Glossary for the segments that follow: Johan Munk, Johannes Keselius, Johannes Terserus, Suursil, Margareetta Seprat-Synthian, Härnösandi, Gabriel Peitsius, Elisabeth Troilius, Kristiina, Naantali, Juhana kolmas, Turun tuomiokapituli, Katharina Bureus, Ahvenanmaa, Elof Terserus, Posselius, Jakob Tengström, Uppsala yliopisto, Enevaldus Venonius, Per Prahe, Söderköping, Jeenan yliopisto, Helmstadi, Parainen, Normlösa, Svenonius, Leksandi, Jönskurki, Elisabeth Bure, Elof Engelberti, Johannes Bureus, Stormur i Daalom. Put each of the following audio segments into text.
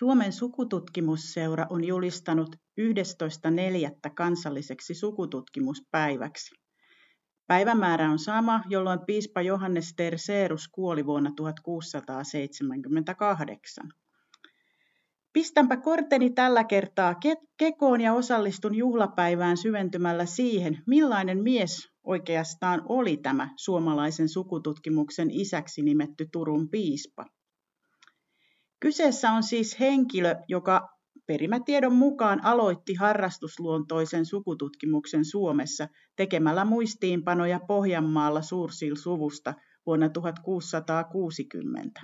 Suomen sukututkimusseura on julistanut 11.4. kansalliseksi sukututkimuspäiväksi. Päivämäärä on sama, jolloin piispa Johannes Terserus kuoli vuonna 1678. Pistänpä korteni tällä kertaa kekoon ja osallistun juhlapäivään syventymällä siihen, millainen mies oikeastaan oli tämä suomalaisen sukututkimuksen isäksi nimetty Turun piispa. Kyseessä on siis henkilö, joka perimätiedon mukaan aloitti harrastusluontoisen sukututkimuksen Suomessa tekemällä muistiinpanoja Pohjanmaalla Suursil-suvusta vuonna 1660.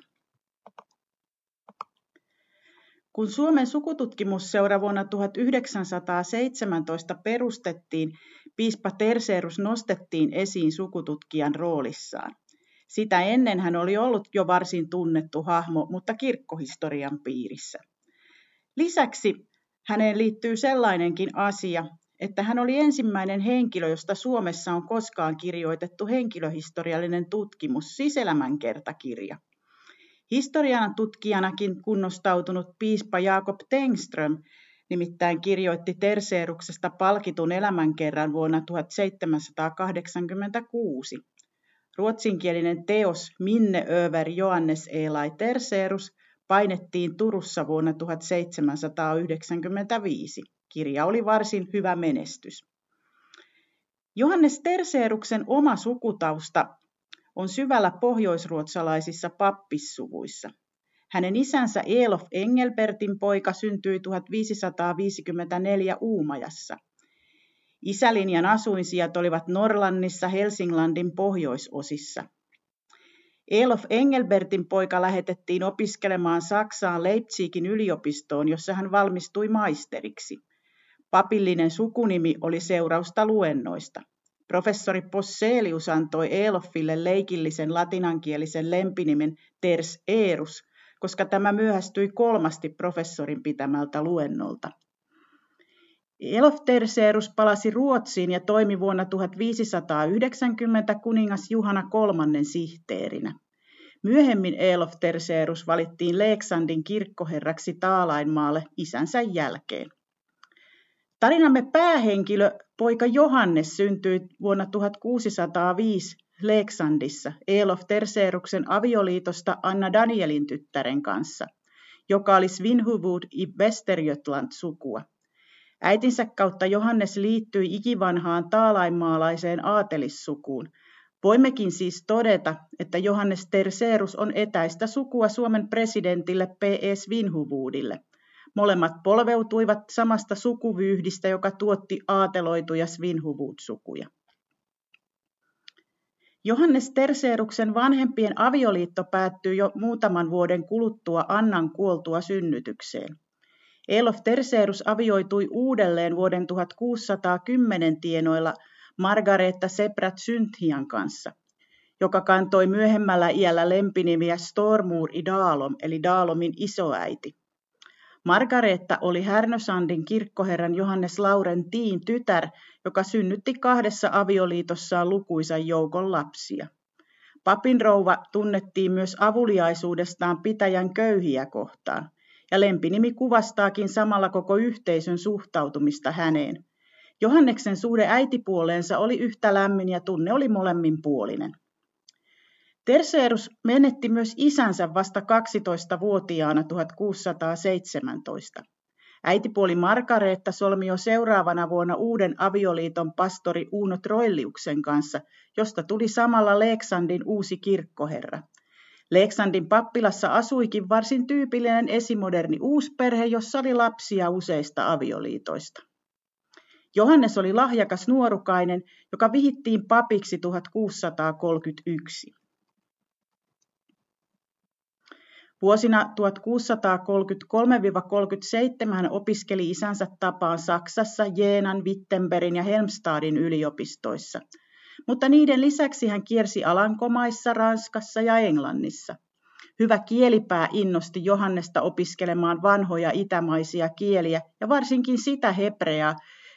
Kun Suomen sukututkimusseura vuonna 1917 perustettiin, piispa Terserus nostettiin esiin sukututkijan roolissaan. Sitä ennen hän oli ollut jo varsin tunnettu hahmo, mutta kirkkohistorian piirissä. Lisäksi häneen liittyy sellainenkin asia, että hän oli ensimmäinen henkilö, josta Suomessa on koskaan kirjoitettu henkilöhistoriallinen tutkimus, siis elämänkertakirja. Historian tutkijanakin kunnostautunut piispa Jakob Tengström nimittäin kirjoitti Terseruksesta palkitun elämänkerran vuonna 1786. Ruotsinkielinen teos Minne över Johannes eläi Terserus painettiin Turussa vuonna 1795. Kirja oli varsin hyvä menestys. Johannes Terseruksen oma sukutausta on syvällä pohjoisruotsalaisissa pappissuvuissa. Hänen isänsä Elof Engelbertin poika syntyi 1554 Uumajassa. Isälinjan asuinsijat olivat Norlannissa Helsinglandin pohjoisosissa. Elof Engelbertin poika lähetettiin opiskelemaan Saksaan Leipzigin yliopistoon, jossa hän valmistui maisteriksi. Papillinen sukunimi oli seurausta luennoista. Professori Posselius antoi Elofille leikillisen latinankielisen lempinimen Terserus, koska tämä myöhästyi kolmasti professorin pitämältä luennolta. Elof Terserus palasi Ruotsiin ja toimi vuonna 1590 kuningas Juhana kolmannen sihteerinä. Myöhemmin Elof Terserus valittiin Leksandin kirkkoherraksi Taalainmaalle isänsä jälkeen. Tarinamme päähenkilö, poika Johannes, syntyi vuonna 1605 Leksandissa Elof Terseruksen avioliitosta Anna Danielin tyttären kanssa, joka oli Svinhufvud i Västergötland-sukua. Äitinsä kautta Johannes liittyi ikivanhaan taalainmaalaiseen aatelissukuun. Voimmekin siis todeta, että Johannes Terserus on etäistä sukua Suomen presidentille P.E. Svinhufvudille. Molemmat polveutuivat samasta sukuvyyhdistä, joka tuotti aateloituja Svinhufvud-sukuja. Johannes Terseruksen vanhempien avioliitto päättyi jo muutaman vuoden kuluttua Annan kuoltua synnytykseen. Elof Terserus avioitui uudelleen vuoden 1610 tienoilla Margareetta Seprat-Synthian kanssa, joka kantoi myöhemmällä iällä lempinimiä Stormur i Daalom, eli Daalomin isoäiti. Margareetta oli Härnösandin kirkkoherran Johannes Laurentin tytär, joka synnytti kahdessa avioliitossaan lukuisan joukon lapsia. Papinrouva tunnettiin myös avuliaisuudestaan pitäjän köyhiä kohtaan, ja lempinimi kuvastaakin samalla koko yhteisön suhtautumista häneen. Johanneksen suhde äitipuoleensa oli yhtä lämmin ja tunne oli molemminpuolinen. Terserus menetti myös isänsä vasta 12-vuotiaana 1617. Äitipuoli Margareetta solmi jo seuraavana vuonna uuden avioliiton pastori Uno Troiliuksen kanssa, josta tuli samalla Leksandin uusi kirkkoherra. Leksandin pappilassa asuikin varsin tyypillinen esimoderni uusperhe, jossa oli lapsia useista avioliitoista. Johannes oli lahjakas nuorukainen, joka vihittiin papiksi 1631. Vuosina 1633–37 hän opiskeli isänsä tapaan Saksassa Jeenan, Wittenbergin ja Helmstadin yliopistoissa, mutta niiden lisäksi hän kiersi Alankomaissa, Ranskassa ja Englannissa. Hyvä kielipää innosti Johannesta opiskelemaan vanhoja itämaisia kieliä ja varsinkin sitä hebreaa,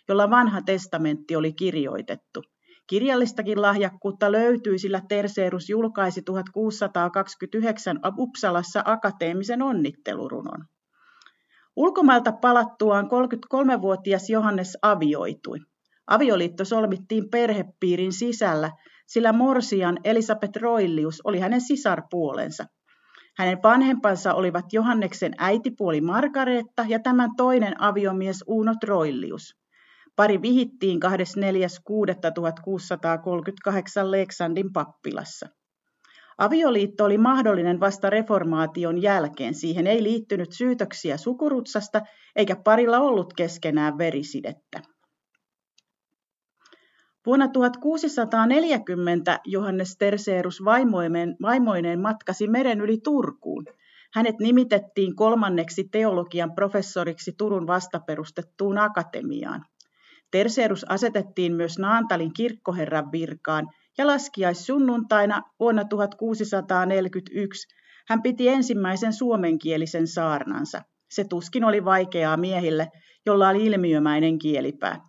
jolla vanha testamentti oli kirjoitettu. Kirjallistakin lahjakkuutta löytyi, sillä Terserus julkaisi 1629 Uppsalassa akateemisen onnittelurunon. Ulkomailta palattuaan 33-vuotias Johannes avioitui. Avioliitto solmittiin perhepiirin sisällä, sillä morsian Elisabeth Troilius oli hänen sisarpuolensa. Hänen vanhempansa olivat Johanneksen äitipuoli Margareetta ja tämän toinen aviomies Uno Troilius. Pari vihittiin 24.6.1638 Leksandin pappilassa. Avioliitto oli mahdollinen vasta reformaation jälkeen. Siihen ei liittynyt syytöksiä sukurutsasta eikä parilla ollut keskenään verisidettä. Vuonna 1640 Johannes Terserus vaimoineen matkasi meren yli Turkuun. Hänet nimitettiin kolmanneksi teologian professoriksi Turun vastaperustettuun akatemiaan. Terserus asetettiin myös Naantalin kirkkoherran virkaan ja laskiaissunnuntaina vuonna 1641 hän piti ensimmäisen suomenkielisen saarnansa. Se tuskin oli vaikeaa miehille, jolla oli ilmiömäinen kielipää.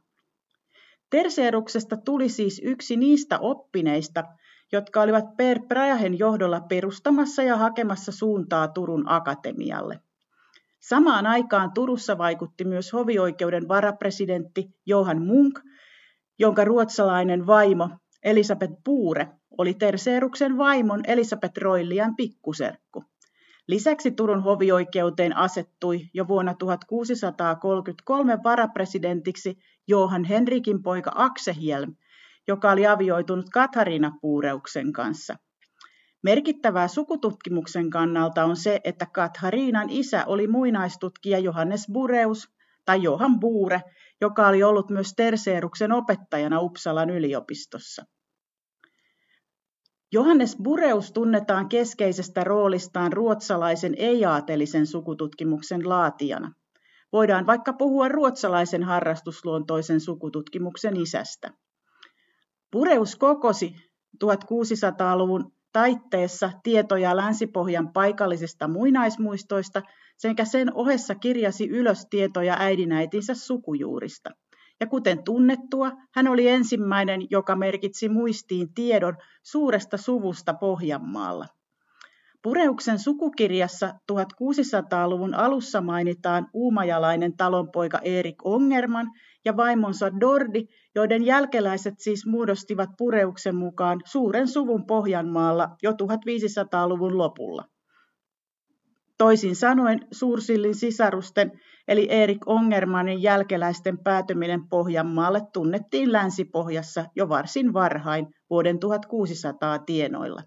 Terseruksesta tuli siis yksi niistä oppineista, jotka olivat Per Prahen johdolla perustamassa ja hakemassa suuntaa Turun akatemialle. Samaan aikaan Turussa vaikutti myös hovioikeuden varapresidentti Johan Munk, jonka ruotsalainen vaimo Elisabeth Bure oli Terseruksen vaimon Elisabeth Troilian pikkuserkku. Lisäksi Turun hovioikeuteen asettui jo vuonna 1633 varapresidentiksi Johan Henrikin poika Axehielm, joka oli avioitunut Katharina Bureuksen kanssa. Merkittävää sukututkimuksen kannalta on se, että Kathariinan isä oli muinaistutkija Johannes Bureus tai Johan Bure, joka oli ollut myös Terseruksen opettajana Uppsalan yliopistossa. Johannes Bureus tunnetaan keskeisestä roolistaan ruotsalaisen ei-aatelisen sukututkimuksen laatijana. Voidaan vaikka puhua ruotsalaisen harrastusluontoisen sukututkimuksen isästä. Bureus kokosi 1600-luvun taitteessa tietoja Länsi-Pohjan paikallisista muinaismuistoista sekä sen ohessa kirjasi ylös tietoja äidinäitinsä sukujuurista. Ja kuten tunnettua, hän oli ensimmäinen, joka merkitsi muistiin tiedon suuresta suvusta Pohjanmaalla. Bureuksen sukukirjassa 1600-luvun alussa mainitaan uumajalainen talonpoika Erik Ångerman ja vaimonsa Dordi, joiden jälkeläiset siis muodostivat Bureuksen mukaan suuren suvun Pohjanmaalla jo 1500-luvun lopulla. Toisin sanoen Suursillin sisarusten eli Erik Ångermanin jälkeläisten päätyminen Pohjanmaalle tunnettiin Länsi-Pohjassa jo varsin varhain vuoden 1600 tienoilla.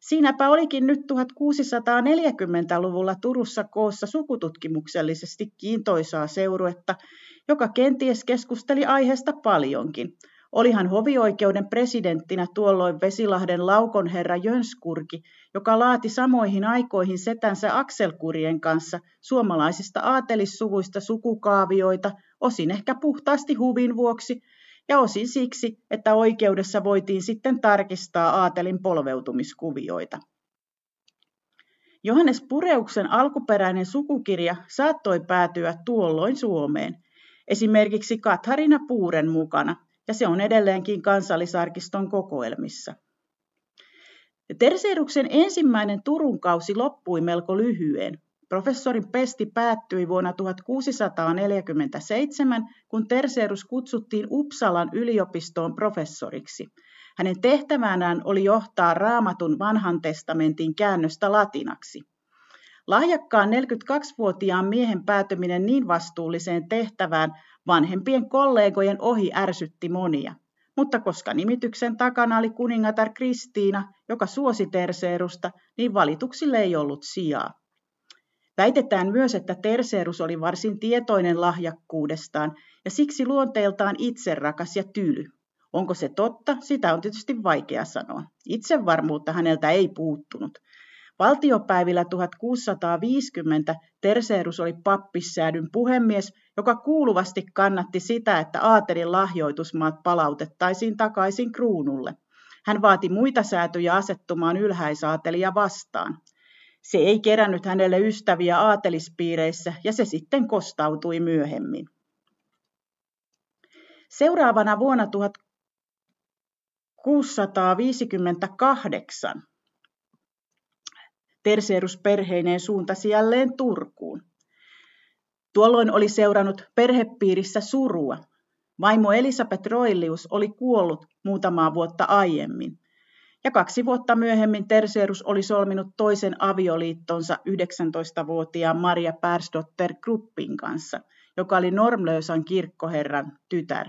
Siinäpä olikin nyt 1640-luvulla Turussa koossa sukututkimuksellisesti kiintoisaa seuruetta, joka kenties keskusteli aiheesta paljonkin. Olihan hovioikeuden presidenttinä tuolloin Vesilahden laukonherra Jönskurki, joka laati samoihin aikoihin setänsä Akselkurien kanssa suomalaisista aatelissuvuista sukukaavioita, osin ehkä puhtaasti huvin vuoksi, ja osin siksi, että oikeudessa voitiin sitten tarkistaa aatelin polveutumiskuvioita. Johannes Bureuksen alkuperäinen sukukirja saattoi päätyä tuolloin Suomeen, esimerkiksi Katharina Buren mukana, ja se on edelleenkin Kansallisarkiston kokoelmissa. Terseruksen ensimmäinen Turun kausi loppui melko lyhyen. Professorin pesti päättyi vuonna 1647, kun Terserus kutsuttiin Uppsalan yliopistoon professoriksi. Hänen tehtävänään oli johtaa Raamatun vanhan testamentin käännöstä latinaksi. Lahjakkaan 42-vuotiaan miehen päätyminen niin vastuulliseen tehtävään vanhempien kollegojen ohi ärsytti monia. Mutta koska nimityksen takana oli kuningatar Kristiina, joka suosi Terserusta, niin valituksille ei ollut sijaa. Väitetään myös, että Terserus oli varsin tietoinen lahjakkuudestaan ja siksi luonteeltaan itserakas ja tyly. Onko se totta? Sitä on tietysti vaikea sanoa. Itsevarmuutta häneltä ei puuttunut. Valtiopäivillä 1650 Terserus oli pappissäädyn puhemies, joka kuuluvasti kannatti sitä, että aatelin lahjoitusmaat palautettaisiin takaisin kruunulle. Hän vaati muita säätyjä asettumaan ylhäisaatelia vastaan. Se ei kerännyt hänelle ystäviä aatelispiireissä ja se sitten kostautui myöhemmin. Seuraavana vuonna 1658 Terserus perheineen suuntasi jälleen Turkuun. Tuolloin oli seurannut perhepiirissä surua. Vaimo Elisabeth Troilius oli kuollut muutamaa vuotta aiemmin. Ja 2 vuotta myöhemmin Terserus oli solminut toisen avioliittonsa 19-vuotiaan Maria Persdotter Gruppin kanssa, joka oli Normlösan kirkkoherran tytär.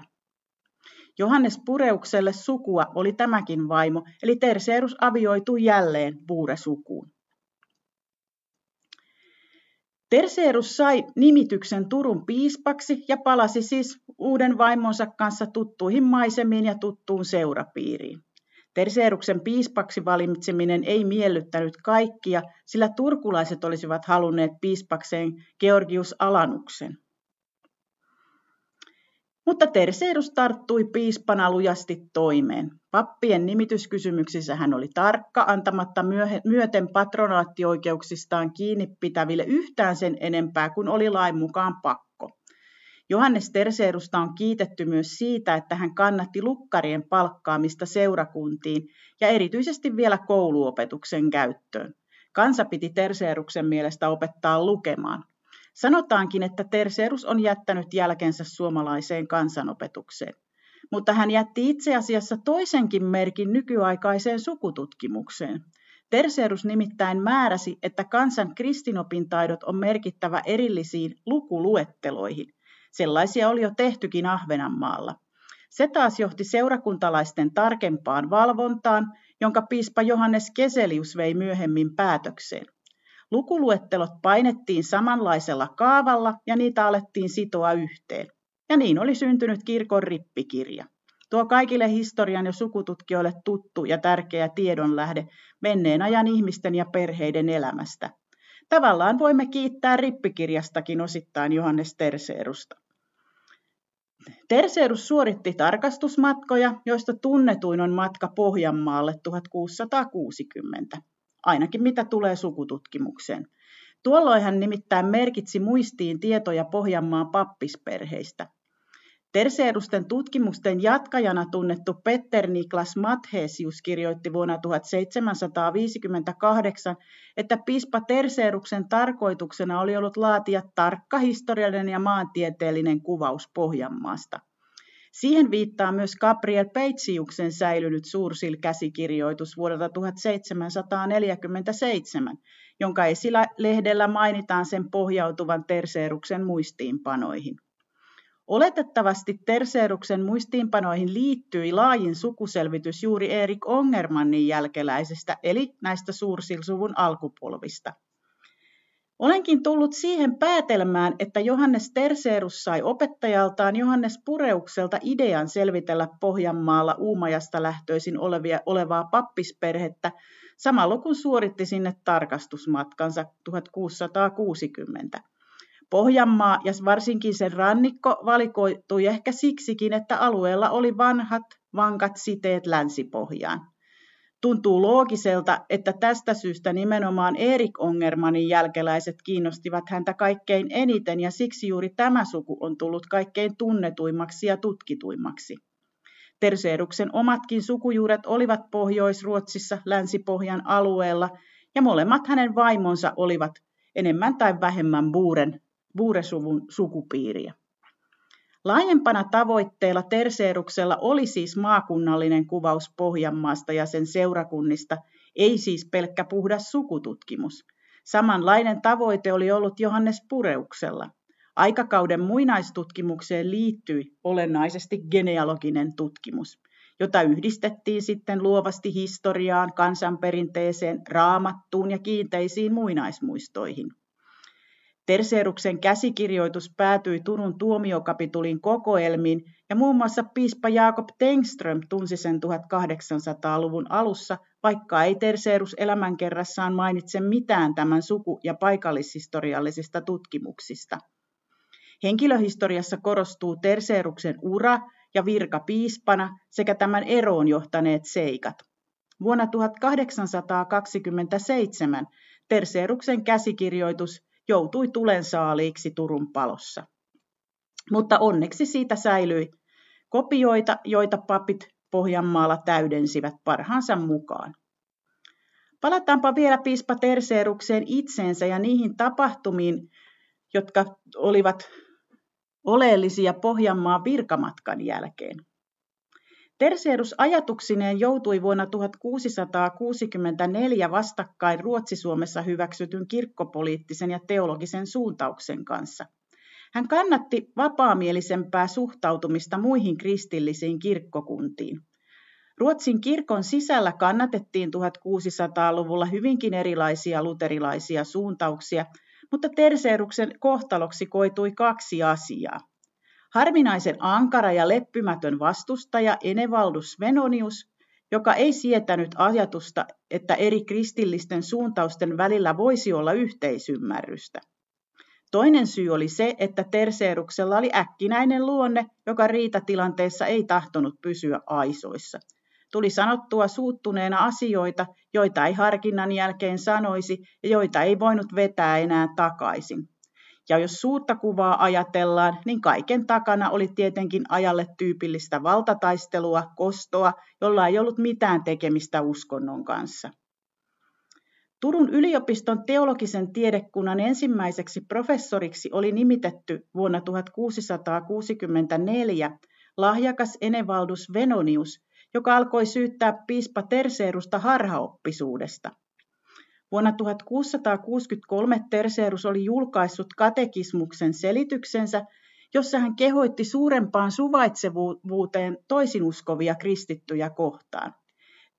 Johannes Bureukselle sukua oli tämäkin vaimo, eli Terserus avioitui jälleen Bure-sukuun. Terserus sai nimityksen Turun piispaksi ja palasi siis uuden vaimonsa kanssa tuttuihin maisemiin ja tuttuun seurapiiriin. Terseruksen piispaksi valitseminen ei miellyttänyt kaikkia, sillä turkulaiset olisivat halunneet piispakseen Georgius Alanuksen. Mutta Terserus tarttui piispana lujasti toimeen. Pappien nimityskysymyksissä hän oli tarkka, antamatta myöten patronaattioikeuksistaan kiinni pitäville yhtään sen enempää kuin oli lain mukaan pakko. Johannes Terserusta on kiitetty myös siitä, että hän kannatti lukkarien palkkaamista seurakuntiin ja erityisesti vielä kouluopetuksen käyttöön. Kansa piti Terseruksen mielestä opettaa lukemaan. Sanotaankin, että Terserus on jättänyt jälkensä suomalaiseen kansanopetukseen, mutta hän jätti itse asiassa toisenkin merkin nykyaikaiseen sukututkimukseen. Terserus nimittäin määräsi, että kansan kristinopintaidot on merkittävä erillisiin lukuluetteloihin. Sellaisia oli jo tehtykin Ahvenanmaalla. Se taas johti seurakuntalaisten tarkempaan valvontaan, jonka piispa Johannes Keselius vei myöhemmin päätökseen. Lukuluettelot painettiin samanlaisella kaavalla ja niitä alettiin sitoa yhteen. Ja niin oli syntynyt kirkon rippikirja. Tuo kaikille historian ja sukututkijoille tuttu ja tärkeä tiedonlähde menneen ajan ihmisten ja perheiden elämästä. Tavallaan voimme kiittää rippikirjastakin osittain Johannes Terserusta. Terserus suoritti tarkastusmatkoja, joista tunnetuin on matka Pohjanmaalle 1660. Ainakin mitä tulee sukututkimukseen. Tuolloin hän nimittäin merkitsi muistiin tietoja Pohjanmaan pappisperheistä. Terserusten tutkimusten jatkajana tunnettu Petter Niklas Mathesius kirjoitti vuonna 1758, että piispa Terseruksen tarkoituksena oli ollut laatia tarkka historiallinen ja maantieteellinen kuvaus Pohjanmaasta. Siihen viittaa myös Gabriel Peitsiuksen säilynyt Suursil-käsikirjoitus vuodelta 1747, jonka esilehdellä mainitaan sen pohjautuvan Terseruksen muistiinpanoihin. Oletettavasti Terseruksen muistiinpanoihin liittyi laajin sukuselvitys juuri Erik Ångermanin jälkeläisistä, eli näistä Suursil-suvun alkupolvista. Olenkin tullut siihen päätelmään, että Johannes Terserus sai opettajaltaan Johannes Bureukselta idean selvitellä Pohjanmaalla Uumajasta lähtöisin olevaa pappisperhettä, samalla kun suoritti sinne tarkastusmatkansa 1660. Pohjanmaa ja varsinkin sen rannikko valikoitui ehkä siksikin, että alueella oli vanhat, vankat siteet Länsi-Pohjaan. Tuntuu loogiselta, että tästä syystä nimenomaan Erik Ångermanin jälkeläiset kiinnostivat häntä kaikkein eniten ja siksi juuri tämä suku on tullut kaikkein tunnetuimmaksi ja tutkituimmaksi. Terseruksen omatkin sukujuuret olivat Pohjois-Ruotsissa Länsi-Pohjan alueella ja molemmat hänen vaimonsa olivat enemmän tai vähemmän Bure-suvun sukupiiriä. Laajempana tavoitteella Terseruksella oli siis maakunnallinen kuvaus Pohjanmaasta ja sen seurakunnista, ei siis pelkkä puhdas sukututkimus. Samanlainen tavoite oli ollut Johannes Bureuksella. Aikakauden muinaistutkimukseen liittyi olennaisesti genealoginen tutkimus, jota yhdistettiin sitten luovasti historiaan, kansanperinteeseen, raamattuun ja kiinteisiin muinaismuistoihin. Terseruksen käsikirjoitus päätyi Turun tuomiokapitulin kokoelmiin ja muun muassa piispa Jakob Tengström tunsi sen 1800-luvun alussa, vaikka ei Terserus elämänkerrassaan mainitse mitään tämän suku- ja paikallishistoriallisista tutkimuksista. Henkilöhistoriassa korostuu Terseruksen ura ja virka piispana sekä tämän eroon johtaneet seikat. Vuonna 1827 Terseruksen käsikirjoitus joutui tulensaaliiksi Turun palossa. Mutta onneksi siitä säilyi kopioita, joita papit Pohjanmaalla täydensivät parhaansa mukaan. Palataanpa vielä piispa Terserukseen itseensä ja niihin tapahtumiin, jotka olivat oleellisia Pohjanmaan virkamatkan jälkeen. Terserus ajatuksineen joutui vuonna 1664 vastakkain Ruotsi-Suomessa hyväksytyn kirkkopoliittisen ja teologisen suuntauksen kanssa. Hän kannatti vapaamielisempää suhtautumista muihin kristillisiin kirkkokuntiin. Ruotsin kirkon sisällä kannatettiin 1600-luvulla hyvinkin erilaisia luterilaisia suuntauksia, mutta Terseruksen kohtaloksi koitui kaksi asiaa. Harvinaisen ankara ja leppymätön vastustaja Enevaldus Venonius, joka ei sietänyt ajatusta, että eri kristillisten suuntausten välillä voisi olla yhteisymmärrystä. Toinen syy oli se, että Terseruksella oli äkkinäinen luonne, joka riitatilanteessa ei tahtonut pysyä aisoissa. Tuli sanottua suuttuneena asioita, joita ei harkinnan jälkeen sanoisi ja joita ei voinut vetää enää takaisin. Ja jos suurta kuvaa ajatellaan, niin kaiken takana oli tietenkin ajalle tyypillistä valtataistelua, kostoa, jolla ei ollut mitään tekemistä uskonnon kanssa. Turun yliopiston teologisen tiedekunnan ensimmäiseksi professoriksi oli nimitetty vuonna 1664 lahjakas Enevaldus Venonius, joka alkoi syyttää piispa Terserusta harhaoppisuudesta. Vuonna 1663 Terserus oli julkaissut katekismuksen selityksensä, jossa hän kehoitti suurempaan suvaitsevuuteen toisinuskovia kristittyjä kohtaan.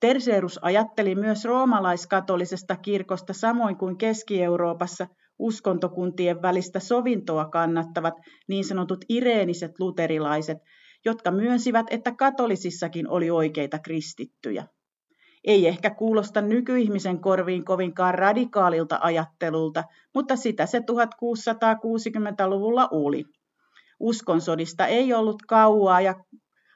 Terserus ajatteli myös roomalaiskatolisesta kirkosta samoin kuin Keski-Euroopassa uskontokuntien välistä sovintoa kannattavat niin sanotut ireeniset luterilaiset, jotka myönsivät, että katolisissakin oli oikeita kristittyjä. Ei ehkä kuulosta nykyihmisen korviin kovinkaan radikaalilta ajattelulta, mutta sitä se 1660-luvulla oli. Uskonsodista ei ollut kauaa ja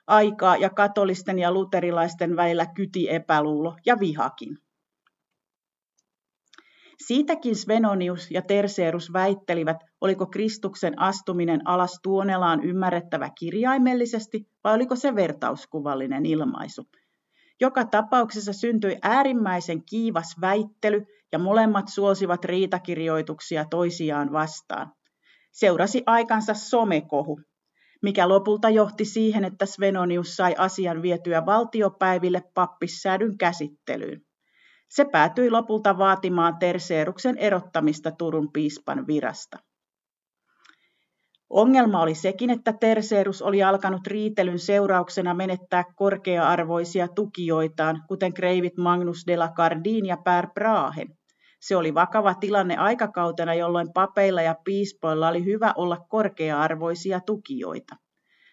aikaa ja katolisten ja luterilaisten välillä kyti epäluulo ja vihakin. Siitäkin Svenonius ja Terserus väittelivät, oliko Kristuksen astuminen alas tuonelaan ymmärrettävä kirjaimellisesti vai oliko se vertauskuvallinen ilmaisu. Joka tapauksessa syntyi äärimmäisen kiivas väittely ja molemmat suosivat riitakirjoituksia toisiaan vastaan. Seurasi aikansa somekohu, mikä lopulta johti siihen, että Svenonius sai asian vietyä valtiopäiville pappissäädyn käsittelyyn. Se päätyi lopulta vaatimaan Terseruksen erottamista Turun piispan virasta. Ongelma oli sekin, että Terserus oli alkanut riitelyn seurauksena menettää korkea-arvoisia tukijoitaan, kuten kreivit Magnus de la Gardin ja Per Prahe. Se oli vakava tilanne aikakautena, jolloin papeilla ja piispoilla oli hyvä olla korkea-arvoisia tukijoita.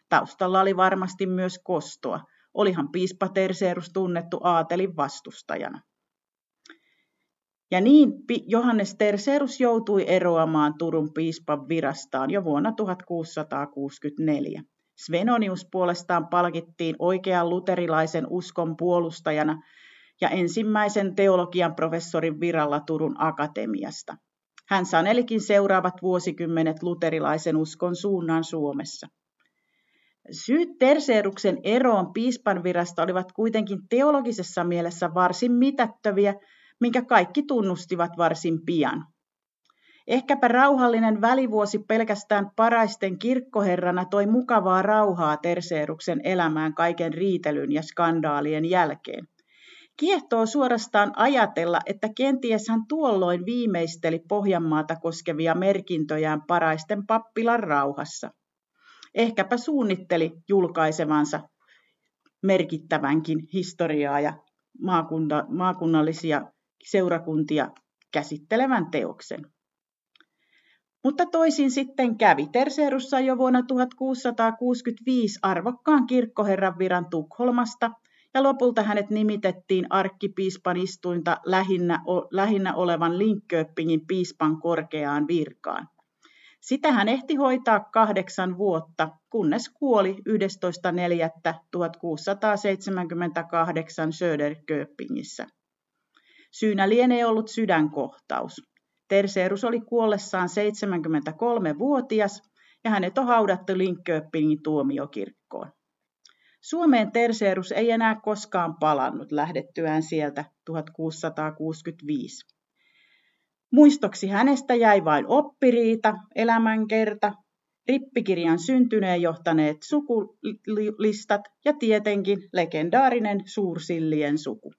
Taustalla oli varmasti myös kostoa. Olihan piispa Terserus tunnettu aatelin vastustajana. Ja niin Johannes Terserus joutui eroamaan Turun piispan virastaan jo vuonna 1664. Svenonius puolestaan palkittiin oikean luterilaisen uskon puolustajana ja ensimmäisen teologian professorin viralla Turun akatemiasta. Hän sanelikin seuraavat vuosikymmenet luterilaisen uskon suunnan Suomessa. Syyt Terseruksen eroon piispan virasta olivat kuitenkin teologisessa mielessä varsin mitättöviä, minkä kaikki tunnustivat varsin pian. Ehkäpä rauhallinen välivuosi pelkästään Paraisten kirkkoherrana toi mukavaa rauhaa Terseruksen elämään kaiken riitelyn ja skandaalien jälkeen. Kiehtoo suorastaan ajatella, että kenties hän tuolloin viimeisteli Pohjanmaata koskevia merkintöjään Paraisten pappilan rauhassa. Ehkäpä suunnitteli julkaisevansa merkittävänkin historiaa ja maakunnallisia seurakuntia käsittelevän teoksen. Mutta toisin sitten kävi. Terserus sai jo vuonna 1665 arvokkaan kirkkoherran viran Tukholmasta, ja lopulta hänet nimitettiin arkkipiispan istuinta lähinnä olevan Linköpingin piispan korkeaan virkaan. Sitä hän ehti hoitaa 8 vuotta, kunnes kuoli 11.4.1678 Söderköpingissä. Syynä lienee ollut sydänkohtaus. Terserus oli kuollessaan 73-vuotias ja hänet on haudattu Linköpingin tuomiokirkkoon. Suomeen Terserus ei enää koskaan palannut lähdettyään sieltä 1665. Muistoksi hänestä jäi vain oppiriita, elämänkerta, rippikirjan syntyneen johtaneet sukulistat ja tietenkin legendaarinen Suursillien suku.